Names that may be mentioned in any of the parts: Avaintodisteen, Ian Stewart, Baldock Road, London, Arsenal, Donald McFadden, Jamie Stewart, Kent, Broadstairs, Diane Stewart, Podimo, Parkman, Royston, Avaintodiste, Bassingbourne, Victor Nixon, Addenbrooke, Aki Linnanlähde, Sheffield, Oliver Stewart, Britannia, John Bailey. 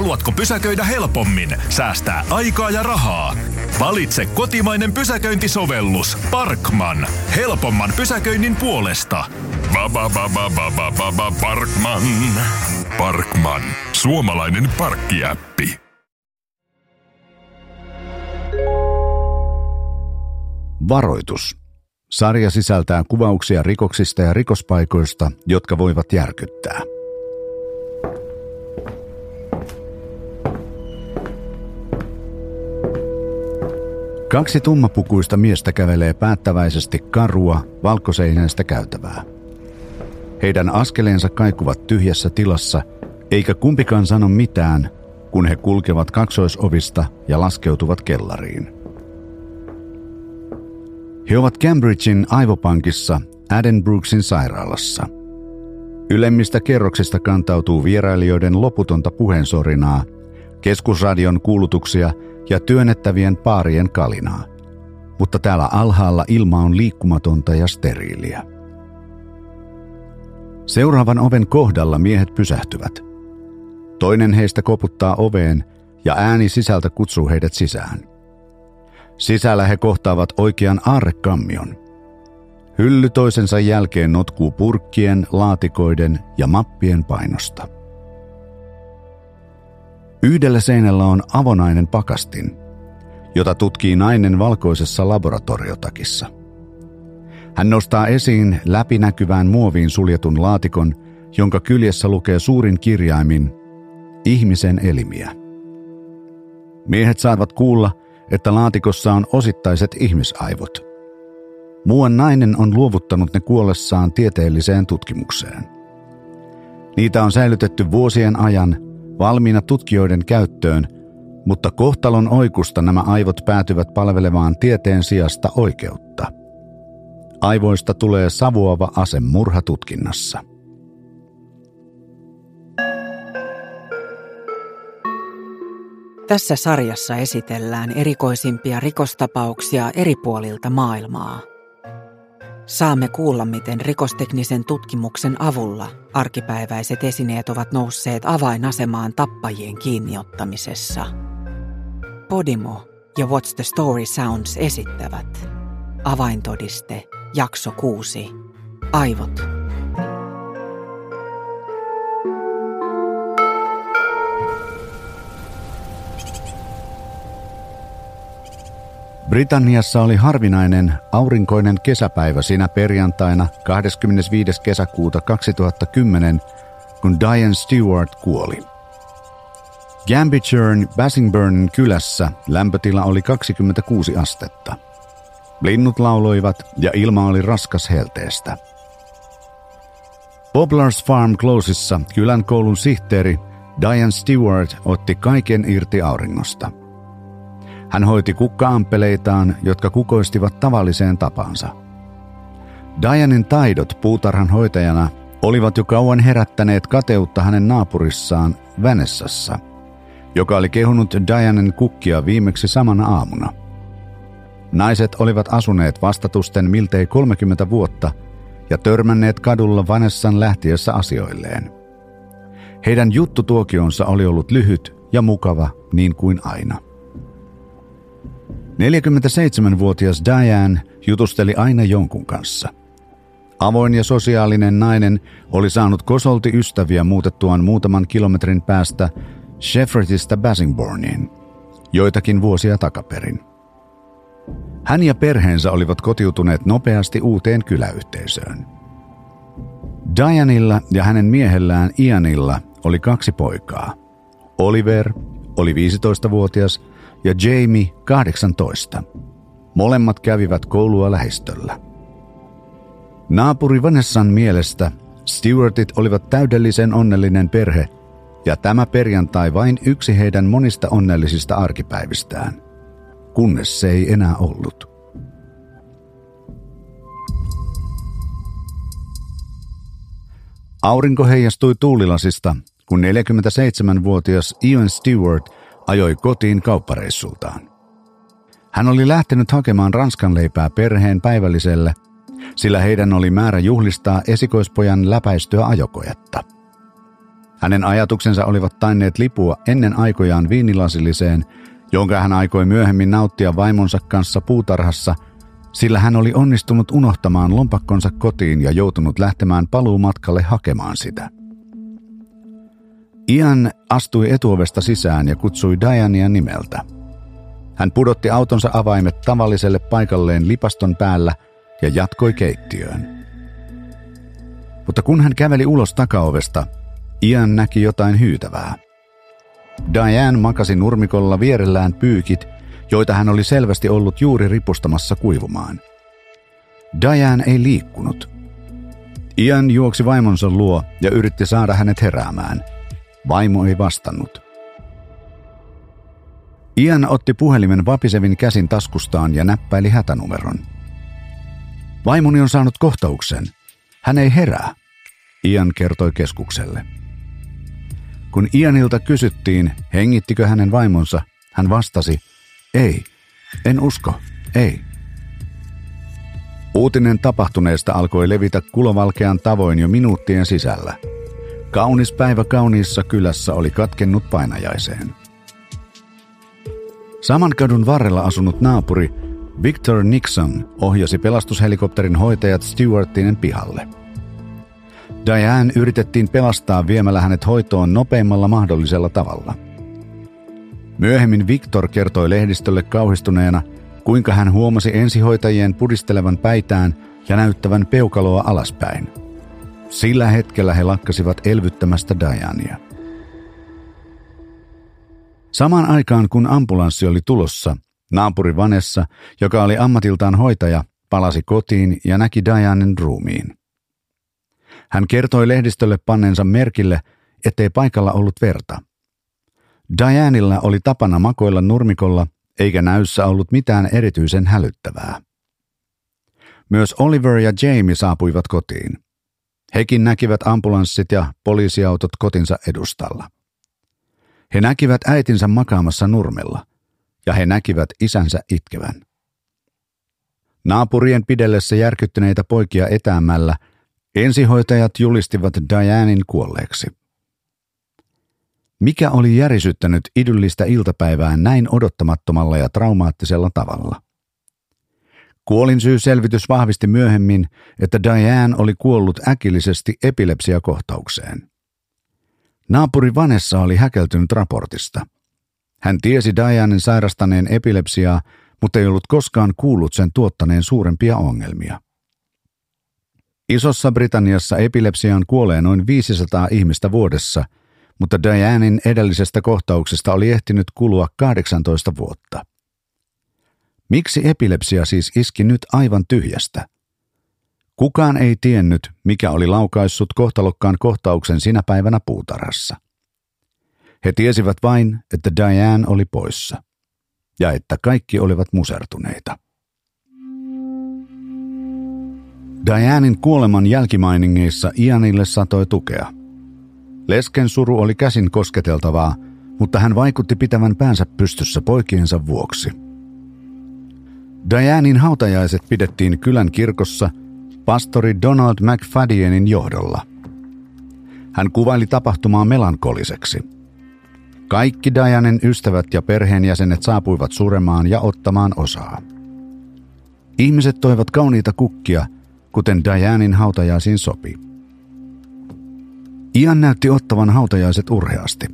Haluatko pysäköidä helpommin, säästää aikaa ja rahaa? Valitse kotimainen pysäköintisovellus Parkman helpomman pysäköinnin puolesta. Parkman. Parkman, suomalainen parkkiäppi. Varoitus. Sarja sisältää kuvauksia rikoksista ja rikospaikoista, jotka voivat järkyttää. Kaksi tummapukuista miestä kävelee päättäväisesti karua, valkoseinäistä käytävää. Heidän askeleensa kaikuvat tyhjässä tilassa, eikä kumpikaan sano mitään, kun he kulkevat kaksoisovista ja laskeutuvat kellariin. He ovat Cambridgein aivopankissa Addenbrookesin sairaalassa. Ylemmistä kerroksista kantautuu vierailijoiden loputonta puheensorinaa, keskusradion kuulutuksia ja työnnettävien paarien kalinaa. Mutta täällä alhaalla ilma on liikkumatonta ja steriiliä. Seuraavan oven kohdalla miehet pysähtyvät. Toinen heistä koputtaa oveen ja ääni sisältä kutsuu heidät sisään. Sisällä he kohtaavat oikean aarrekammion. Hylly toisensa jälkeen notkuu purkkien, laatikoiden ja mappien painosta. Yhdellä seinällä on avonainen pakastin, jota tutkii nainen valkoisessa laboratoriotakissa. Hän nostaa esiin läpinäkyvään muoviin suljetun laatikon, jonka kyljessä lukee suurin kirjaimin ihmisen elimiä. Miehet saavat kuulla, että laatikossa on osittaiset ihmisaivot. Muuan nainen on luovuttanut ne kuollessaan tieteelliseen tutkimukseen. Niitä on säilytetty vuosien ajan valmiina tutkijoiden käyttöön, mutta kohtalon oikusta nämä aivot päätyvät palvelemaan tieteen sijasta oikeutta. Aivoista tulee savuava ase murhatutkinnassa. Tässä sarjassa esitellään erikoisimpia rikostapauksia eri puolilta maailmaa. Saamme kuulla, miten rikosteknisen tutkimuksen avulla arkipäiväiset esineet ovat nousseet avainasemaan tappajien kiinniottamisessa. Podimo ja What's the Story Sounds esittävät Avaintodiste, jakso 6, aivot. Britanniassa oli harvinainen aurinkoinen kesäpäivä sinä perjantaina 25. kesäkuuta 2010, kun Diane Stewart kuoli. Cambridgen Bassingbournen kylässä lämpötila oli 26 astetta. Linnut lauloivat ja ilma oli raskas helteestä. Poplars Farm Closeissa kylän koulun sihteeri Diane Stewart otti kaiken irti auringosta. Hän hoiti kukka-ampeleitaan, jotka kukoistivat tavalliseen tapaansa. Dianen taidot puutarhanhoitajana olivat jo kauan herättäneet kateutta hänen naapurissaan Vanessassa, joka oli kehunut Dianen kukkia viimeksi samana aamuna. Naiset olivat asuneet vastatusten miltei 30 vuotta ja törmänneet kadulla Vanessan lähtiessä asioilleen. Heidän juttutuokionsa oli ollut lyhyt ja mukava niin kuin aina. 47-vuotias Diane jutusteli aina jonkun kanssa. Avoin ja sosiaalinen nainen oli saanut kosolti ystäviä muutettuaan muutaman kilometrin päästä Sheffieldistä Bassingbourneen, joitakin vuosia takaperin. Hän ja perheensä olivat kotiutuneet nopeasti uuteen kyläyhteisöön. Dianella ja hänen miehellään Ianilla oli kaksi poikaa. Oliver oli 15-vuotias ja Jamie 18. Molemmat kävivät koulua lähistöllä. Naapuri Vanessan mielestä Stewartit olivat täydellisen onnellinen perhe, ja tämä perjantai vain yksi heidän monista onnellisista arkipäivistään, kunnes se ei enää ollut. Aurinko heijastui tuulilasista, kun 47-vuotias Ian Stewart ajoi kotiin kauppareissultaan. Hän oli lähtenyt hakemaan ranskanleipää perheen päivälliselle, sillä heidän oli määrä juhlistaa esikoispojan läpäistyä ajokojetta. Hänen ajatuksensa olivat tainneet lipua ennen aikojaan viinilasilliseen, jonka hän aikoi myöhemmin nauttia vaimonsa kanssa puutarhassa, sillä hän oli onnistunut unohtamaan lompakkonsa kotiin ja joutunut lähtemään paluumatkalle hakemaan sitä. Ian astui etuovesta sisään ja kutsui Dianea nimeltä. Hän pudotti autonsa avaimet tavalliselle paikalleen lipaston päällä ja jatkoi keittiöön. Mutta kun hän käveli ulos takaovesta, Ian näki jotain hyytävää. Diane makasi nurmikolla vierellään pyykit, joita hän oli selvästi ollut juuri ripustamassa kuivumaan. Diane ei liikkunut. Ian juoksi vaimonsa luo ja yritti saada hänet heräämään. Vaimo ei vastannut. Ian otti puhelimen vapisevin käsin taskustaan ja näppäili hätänumeron. Vaimoni on saanut kohtauksen. Hän ei herää, Ian kertoi keskukselle. Kun Ianilta kysyttiin, hengittikö hänen vaimonsa, hän vastasi, ei, en usko, ei. Uutinen tapahtuneesta alkoi levitä kulovalkean tavoin jo minuuttien sisällä. Kaunis päivä kauniissa kylässä oli katkennut painajaiseen. Saman kadun varrella asunut naapuri Victor Nixon ohjasi pelastushelikopterin hoitajat Stewartinen pihalle. Diane yritettiin pelastaa viemällä hänet hoitoon nopeimmalla mahdollisella tavalla. Myöhemmin Victor kertoi lehdistölle kauhistuneena, kuinka hän huomasi ensihoitajien pudistelevan päitään ja näyttävän peukaloa alaspäin. Sillä hetkellä he lakkasivat elvyttämästä Dianea. Samaan aikaan kun ambulanssi oli tulossa, naapuri Vanessa, joka oli ammatiltaan hoitaja, palasi kotiin ja näki Dianen ruumiin. Hän kertoi lehdistölle panneensa merkille, ettei paikalla ollut verta. Dianella oli tapana makoilla nurmikolla, eikä näyssä ollut mitään erityisen hälyttävää. Myös Oliver ja Jamie saapuivat kotiin. Hekin näkivät ambulanssit ja poliisiautot kotinsa edustalla. He näkivät äitinsä makaamassa nurmella, ja he näkivät isänsä itkevän. Naapurien pidellessä järkyttyneitä poikia etäämällä ensihoitajat julistivat Dianen kuolleeksi. Mikä oli järisyttänyt idyllistä iltapäivää näin odottamattomalla ja traumaattisella tavalla? Kuolinsyyselvitys vahvisti myöhemmin, että Diane oli kuollut äkillisesti epilepsiakohtaukseen. Naapuri Vanessa oli häkeltynyt raportista. Hän tiesi Dianen sairastaneen epilepsiaa, mutta ei ollut koskaan kuullut sen tuottaneen suurempia ongelmia. Isossa Britanniassa epilepsiaan kuolee noin 500 ihmistä vuodessa, mutta Dianen edellisestä kohtauksesta oli ehtinyt kulua 18 vuotta. Miksi epilepsia siis iski nyt aivan tyhjästä? Kukaan ei tiennyt, mikä oli laukaissut kohtalokkaan kohtauksen sinä päivänä puutarhassa. He tiesivät vain, että Diane oli poissa ja että kaikki olivat musertuneita. Dianen kuoleman jälkimainingeissa Ianille satoi tukea. Lesken suru oli käsin kosketeltavaa, mutta hän vaikutti pitävän päänsä pystyssä poikiensa vuoksi. Dianen hautajaiset pidettiin kylän kirkossa pastori Donald McFaddenin johdolla. Hän kuvaili tapahtumaa melankoliseksi. Kaikki Dianen ystävät ja perheenjäsenet saapuivat suremaan ja ottamaan osaa. Ihmiset toivat kauniita kukkia, kuten Dianen hautajaisiin sopi. Ian näytti ottavan hautajaiset urheasti.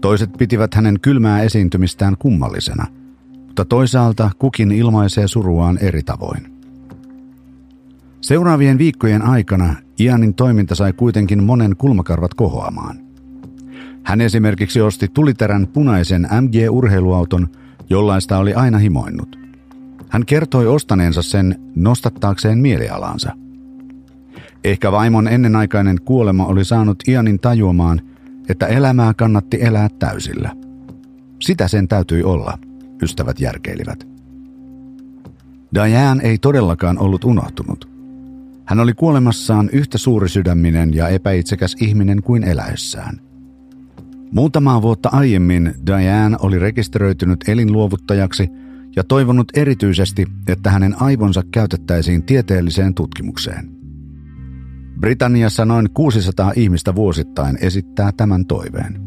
Toiset pitivät hänen kylmää esiintymistään kummallisena, mutta toisaalta kukin ilmaisee suruaan eri tavoin. Seuraavien viikkojen aikana Ianin toiminta sai kuitenkin monen kulmakarvat kohoamaan. Hän esimerkiksi osti tuliterän punaisen MG-urheiluauton, jollaista oli aina himoinnut. Hän kertoi ostaneensa sen nostattaakseen mielialansa. Ehkä vaimon ennenaikainen kuolema oli saanut Ianin tajuamaan, että elämää kannatti elää täysillä. Sitä sen täytyi olla, ystävät järkeilivät. Diane ei todellakaan ollut unohtunut. Hän oli kuolemassaan yhtä suurisydäminen ja epäitsekäs ihminen kuin eläessään. Muutamaa vuotta aiemmin Diane oli rekisteröitynyt elinluovuttajaksi ja toivonut erityisesti, että hänen aivonsa käytettäisiin tieteelliseen tutkimukseen. Britanniassa noin 600 ihmistä vuosittain esittää tämän toiveen.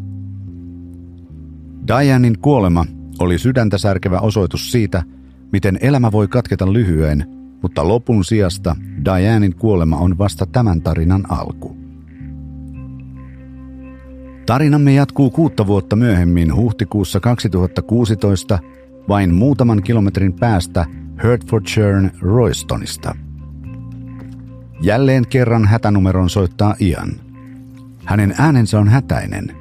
Dianen kuolema oli sydäntä särkevä osoitus siitä, miten elämä voi katketa lyhyen, mutta lopun sijasta Dianen kuolema on vasta tämän tarinan alku. Tarinamme jatkuu 6 vuotta myöhemmin huhtikuussa 2016 vain muutaman kilometrin päästä Hertfordshiren Roystonista. Jälleen kerran hätänumeron soittaa Ian. Hänen äänensä on hätäinen,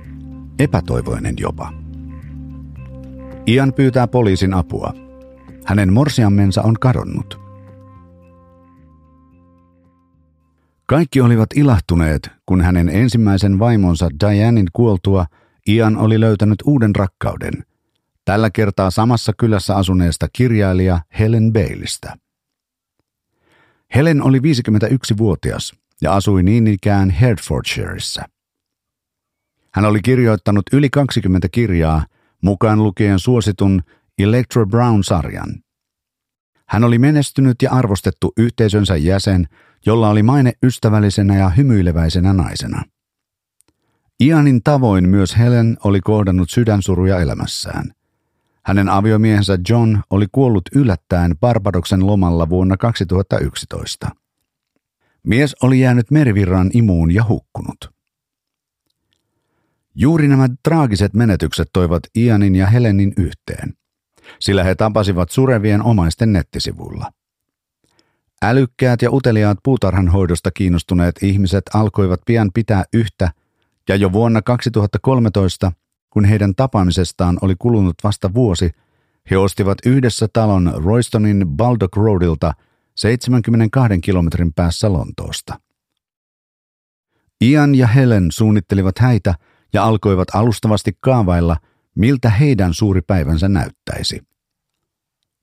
epätoivoinen jopa. Ian pyytää poliisin apua. Hänen morsiammensa on kadonnut. Kaikki olivat ilahtuneet, kun hänen ensimmäisen vaimonsa Dianen kuoltua Ian oli löytänyt uuden rakkauden. Tällä kertaa samassa kylässä asuneesta kirjailija Helen Baileystä. Helen oli 51-vuotias ja asui niin ikään Hertfordshireissä. Hän oli kirjoittanut yli 20 kirjaa, mukaan lukien suositun Electra Brown-sarjan. Hän oli menestynyt ja arvostettu yhteisönsä jäsen, jolla oli maine ystävällisenä ja hymyileväisenä naisena. Ianin tavoin myös Helen oli kohdannut sydänsuruja elämässään. Hänen aviomiehensä John oli kuollut yllättäen Barbadoksen lomalla vuonna 2011. Mies oli jäänyt merivirran imuun ja hukkunut. Juuri nämä traagiset menetykset toivat Ianin ja Helenin yhteen, sillä he tapasivat surevien omaisten nettisivuilla. Älykkäät ja uteliaat puutarhanhoidosta kiinnostuneet ihmiset alkoivat pian pitää yhtä, ja jo vuonna 2013, kun heidän tapaamisestaan oli kulunut vasta vuosi, he ostivat yhdessä talon Roystonin Baldock Roadilta 72 kilometrin päässä Lontoosta. Ian ja Helen suunnittelivat häitä ja alkoivat alustavasti kaavailla, miltä heidän suuri päivänsä näyttäisi.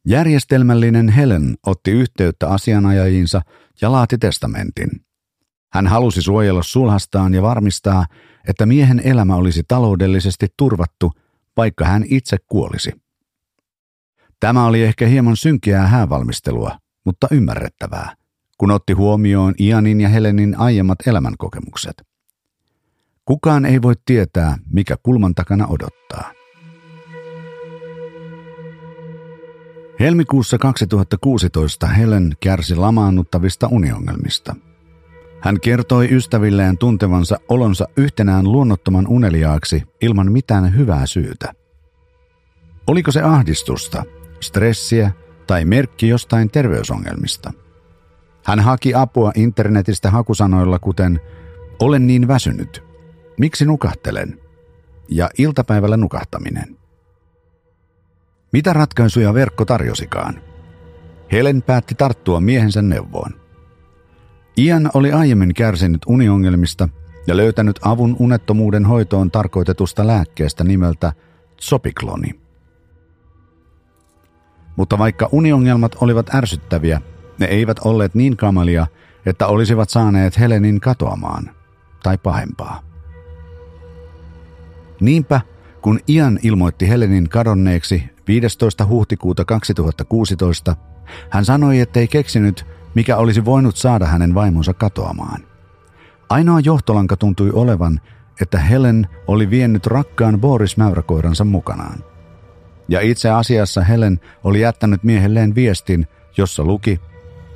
Järjestelmällinen Helen otti yhteyttä asianajajiinsa ja laati testamentin. Hän halusi suojella sulhastaan ja varmistaa, että miehen elämä olisi taloudellisesti turvattu, vaikka hän itse kuolisi. Tämä oli ehkä hieman synkeää häävalmistelua, mutta ymmärrettävää, kun otti huomioon Ianin ja Helenin aiemmat elämänkokemukset. Kukaan ei voi tietää, mikä kulman takana odottaa. Helmikuussa 2016 Helen kärsi lamaannuttavista uniongelmista. Hän kertoi ystävilleen tuntevansa olonsa yhtenään luonnottoman uneliaaksi ilman mitään hyvää syytä. Oliko se ahdistusta, stressiä tai merkki jostain terveysongelmista? Hän haki apua internetistä hakusanoilla kuten "Olen niin väsynyt", "Miksi nukahtelen?" ja "Iltapäivällä nukahtaminen". Mitä ratkaisuja verkko tarjosikaan? Helen päätti tarttua miehensä neuvoon. Ian oli aiemmin kärsinyt uniongelmista ja löytänyt avun unettomuuden hoitoon tarkoitetusta lääkkeestä nimeltä Zopiklone. Mutta vaikka uniongelmat olivat ärsyttäviä, ne eivät olleet niin kamalia, että olisivat saaneet Helenin katoamaan, tai pahempaa. Niinpä, kun Ian ilmoitti Helenin kadonneeksi 15. huhtikuuta 2016, hän sanoi, ettei keksinyt, mikä olisi voinut saada hänen vaimonsa katoamaan. Ainoa johtolanka tuntui olevan, että Helen oli vienyt rakkaan Boris-mäyräkoiransa mukanaan. Ja itse asiassa Helen oli jättänyt miehelleen viestin, jossa luki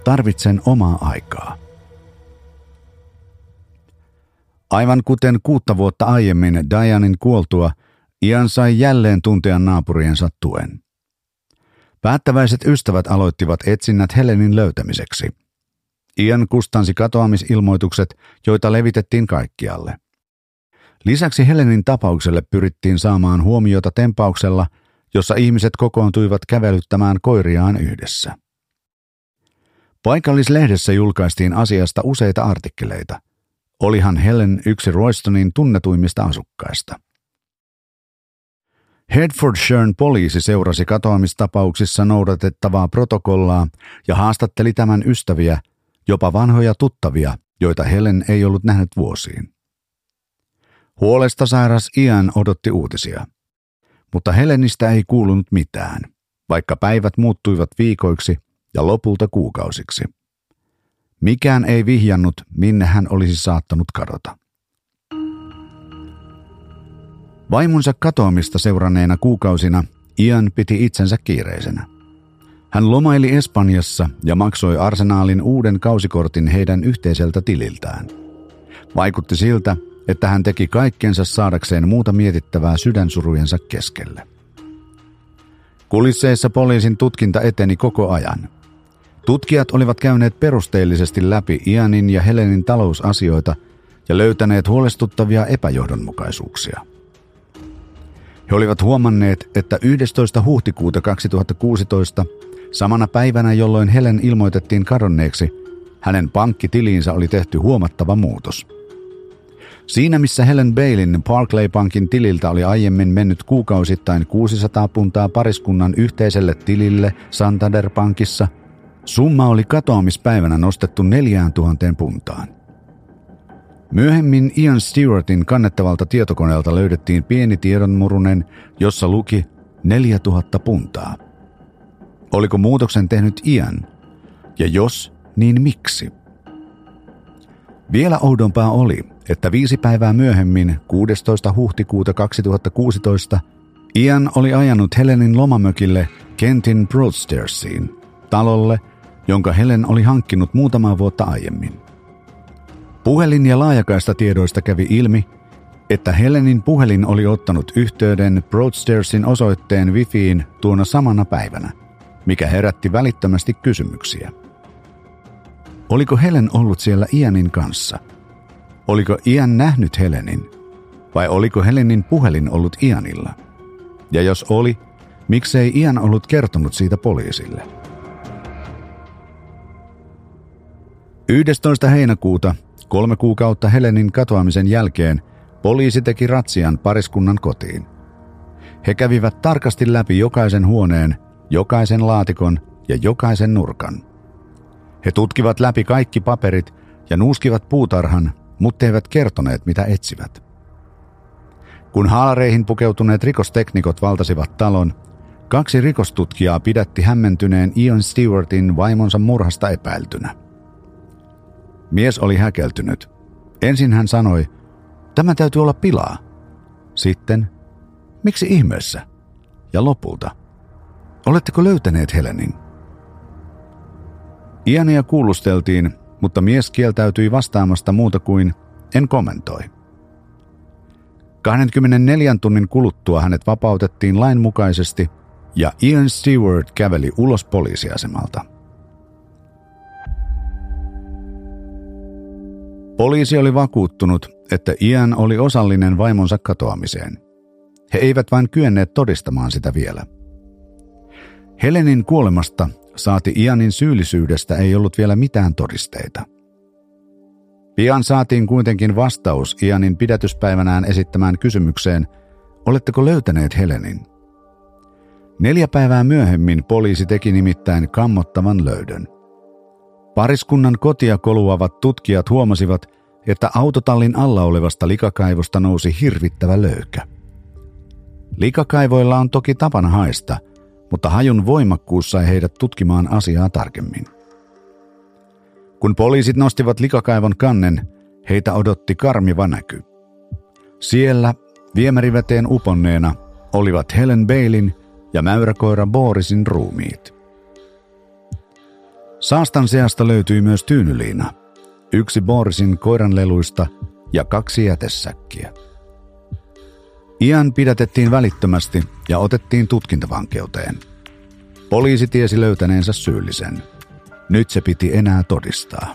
"Tarvitsen omaa aikaa". Aivan kuten 6 vuotta aiemmin Dianen kuoltua, Ian sai jälleen tuntea naapuriensa tuen. Päättäväiset ystävät aloittivat etsinnät Helenin löytämiseksi. Ian kustansi katoamisilmoitukset, joita levitettiin kaikkialle. Lisäksi Helenin tapaukselle pyrittiin saamaan huomiota tempauksella, jossa ihmiset kokoontuivat kävelyttämään koiriaan yhdessä. Paikallislehdessä julkaistiin asiasta useita artikkeleita. Olihan Helen yksi Roystonin tunnetuimmista asukkaista. Hertfordshiren poliisi seurasi katoamistapauksissa noudatettavaa protokollaa ja haastatteli tämän ystäviä, jopa vanhoja tuttavia, joita Helen ei ollut nähnyt vuosiin. Huolesta sairas Ian odotti uutisia, mutta Helenistä ei kuulunut mitään, vaikka päivät muuttuivat viikoiksi ja lopulta kuukausiksi. Mikään ei vihjannut, minne hän olisi saattanut kadota. Vaimonsa katoamista seuranneena kuukausina Ian piti itsensä kiireisenä. Hän lomaili Espanjassa ja maksoi Arsenalin uuden kausikortin heidän yhteiseltä tililtään. Vaikutti siltä, että hän teki kaikkensa saadakseen muuta mietittävää sydänsurujensa keskelle. Kulisseissa poliisin tutkinta eteni koko ajan. Tutkijat olivat käyneet perusteellisesti läpi Ianin ja Helenin talousasioita ja löytäneet huolestuttavia epäjohdonmukaisuuksia. He olivat huomanneet, että 11. huhtikuuta 2016, samana päivänä jolloin Helen ilmoitettiin kadonneeksi, hänen pankkitiliinsä oli tehty huomattava muutos. Siinä missä Helen Baileyn Barclay-pankin tililtä oli aiemmin mennyt kuukausittain 600 puntaa pariskunnan yhteiselle tilille Santander-pankissa, summa oli katoamispäivänä nostettu 4000 puntaan. Myöhemmin Ian Stewartin kannettavalta tietokoneelta löydettiin pieni tiedonmurunen, jossa luki 4000 puntaa. Oliko muutoksen tehnyt Ian? Ja jos, niin miksi? Vielä oudompaa oli, että 5 päivää myöhemmin, 16. huhtikuuta 2016, Ian oli ajanut Helenin lomamökille Kentin Broadstairsiin, talolle, jonka Helen oli hankkinut muutamaa vuotta aiemmin. Puhelin- ja laajakaistatiedoista kävi ilmi, että Helenin puhelin oli ottanut yhteyden Broadstairsin osoitteen wifiin tuona samana päivänä, mikä herätti välittömästi kysymyksiä. Oliko Helen ollut siellä Ianin kanssa? Oliko Ian nähnyt Helenin? Vai oliko Helenin puhelin ollut Ianilla? Ja jos oli, miksei Ian ollut kertonut siitä poliisille? 11. heinäkuuta, 3 kuukautta Helenin katoamisen jälkeen, poliisi teki ratsian pariskunnan kotiin. He kävivät tarkasti läpi jokaisen huoneen, jokaisen laatikon ja jokaisen nurkan. He tutkivat läpi kaikki paperit ja nuuskivat puutarhan, mutta eivät kertoneet, mitä etsivät. Kun haalareihin pukeutuneet rikosteknikot valtasivat talon, 2 rikostutkijaa pidätti hämmentyneen Ian Stewartin vaimonsa murhasta epäiltynä. Mies oli häkeltynyt. Ensin hän sanoi, "Tämä täytyy olla pilaa." Sitten, "Miksi ihmeessä?" Ja lopulta, "Oletteko löytäneet Helenin?" Iania kuulusteltiin, mutta mies kieltäytyi vastaamasta muuta kuin "en kommentoi". 24 tunnin kuluttua hänet vapautettiin lainmukaisesti ja Ian Stewart käveli ulos poliisiasemalta. Poliisi oli vakuuttunut, että Ian oli osallinen vaimonsa katoamiseen. He eivät vain kyenneet todistamaan sitä vielä. Helenin kuolemasta saati Ianin syyllisyydestä ei ollut vielä mitään todisteita. Pian saatiin kuitenkin vastaus Ianin pidätyspäivänään esittämään kysymykseen, "Oletteko löytäneet Helenin?" 4 päivää myöhemmin poliisi teki nimittäin kammottavan löydön. Pariskunnan kotia koluavat tutkijat huomasivat, että autotallin alla olevasta likakaivosta nousi hirvittävä löykä. Likakaivoilla on toki tapana haista, mutta hajun voimakkuus sai heidät tutkimaan asiaa tarkemmin. Kun poliisit nostivat likakaivon kannen, heitä odotti karmiva näky. Siellä, viemäriveteen uponneena, olivat Helen Baileyn ja mäyräkoira Borisin ruumiit. Saastan seasta löytyi myös tyynyliina, 1 Borisin koiranleluista ja 2 jätesäkkiä. Ian pidätettiin välittömästi ja otettiin tutkintavankeuteen. Poliisi tiesi löytäneensä syyllisen. Nyt se piti enää todistaa.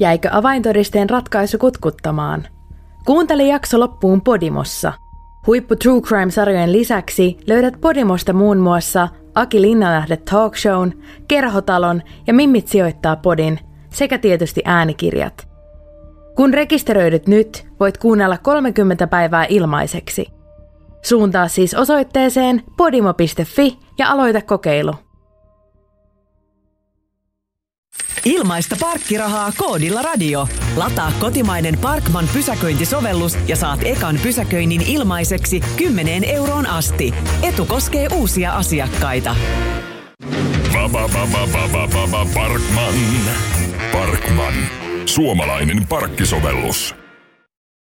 Jäikö avaintodisteen ratkaisu kutkuttamaan? Kuuntele jakso loppuun Podimossa. Huippu True Crime-sarjojen lisäksi löydät Podimosta muun muassa Aki Linnanlähde Talkshown, Kerhotalon ja Mimmit sijoittaa -podin sekä tietysti äänikirjat. Kun rekisteröidyt nyt, voit kuunnella 30 päivää ilmaiseksi. Suuntaa siis osoitteeseen podimo.fi ja aloita kokeilu. Ilmaista parkkirahaa koodilla radio. Lataa kotimainen Parkman pysäköintisovellus ja saat ekan pysäköinnin ilmaiseksi 10 euroon asti. Etu koskee uusia asiakkaita. Parkman. Parkman. Suomalainen parkkisovellus.